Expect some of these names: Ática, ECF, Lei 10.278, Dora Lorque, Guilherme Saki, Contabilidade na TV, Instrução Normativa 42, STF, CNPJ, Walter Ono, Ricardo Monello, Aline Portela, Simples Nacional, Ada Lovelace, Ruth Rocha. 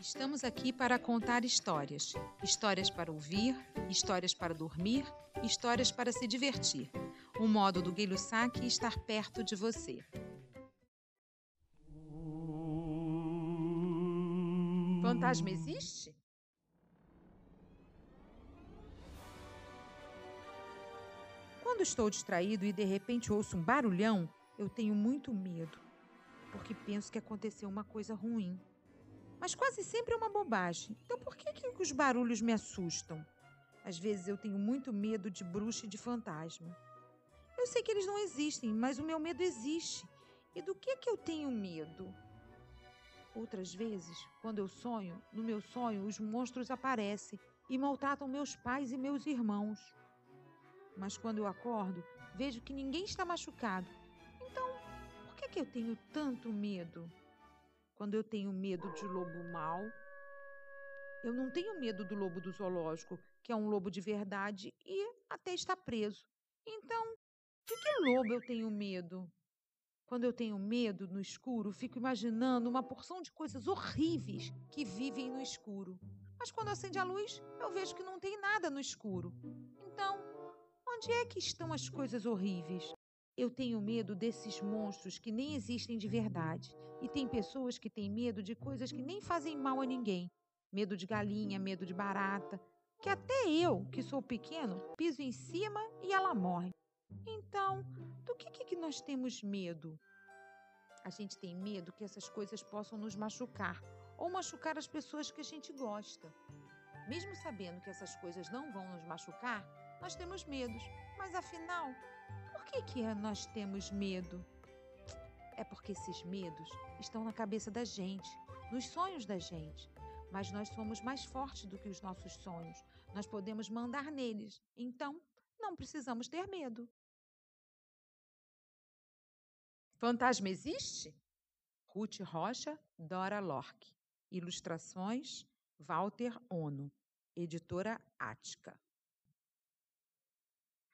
Estamos aqui para contar histórias. Histórias para ouvir, histórias para dormir, histórias para se divertir. Um modo do Guilherme Saki estar perto de você. Fantasma existe? Quando estou distraído e de repente ouço um barulhão, eu tenho muito medo, porque penso que aconteceu uma coisa ruim. Mas quase sempre é uma bobagem. Então por que os barulhos me assustam? Às vezes eu tenho muito medo de bruxa e de fantasma. Eu sei que eles não existem, mas o meu medo existe. E do que eu tenho medo? Outras vezes, quando eu sonho, no meu sonho os monstros aparecem e maltratam meus pais e meus irmãos. Mas quando eu acordo, vejo que ninguém está machucado. Então, por que eu tenho tanto medo? Quando eu tenho medo de lobo mau, eu não tenho medo do lobo do zoológico, que é um lobo de verdade e até está preso. Então, de que lobo eu tenho medo? Quando eu tenho medo no escuro, fico imaginando uma porção de coisas horríveis que vivem no escuro. Mas quando acende a luz, eu vejo que não tem nada no escuro. Então, onde é que estão as coisas horríveis? Eu tenho medo desses monstros que nem existem de verdade. E tem pessoas que têm medo de coisas que nem fazem mal a ninguém. Medo de galinha, medo de barata. Que até eu, que sou pequeno, piso em cima e ela morre. Então, do que nós temos medo? A gente tem medo que essas coisas possam nos machucar. Ou machucar as pessoas que a gente gosta. Mesmo sabendo que essas coisas não vão nos machucar, nós temos medos. Mas afinal... Por que nós temos medo? É porque esses medos estão na cabeça da gente, nos sonhos da gente. Mas nós somos mais fortes do que os nossos sonhos. Nós podemos mandar neles. Então, não precisamos ter medo. Fantasma existe? Ruth Rocha, Dora Lorque. Ilustrações, Walter Ono. Editora Ática.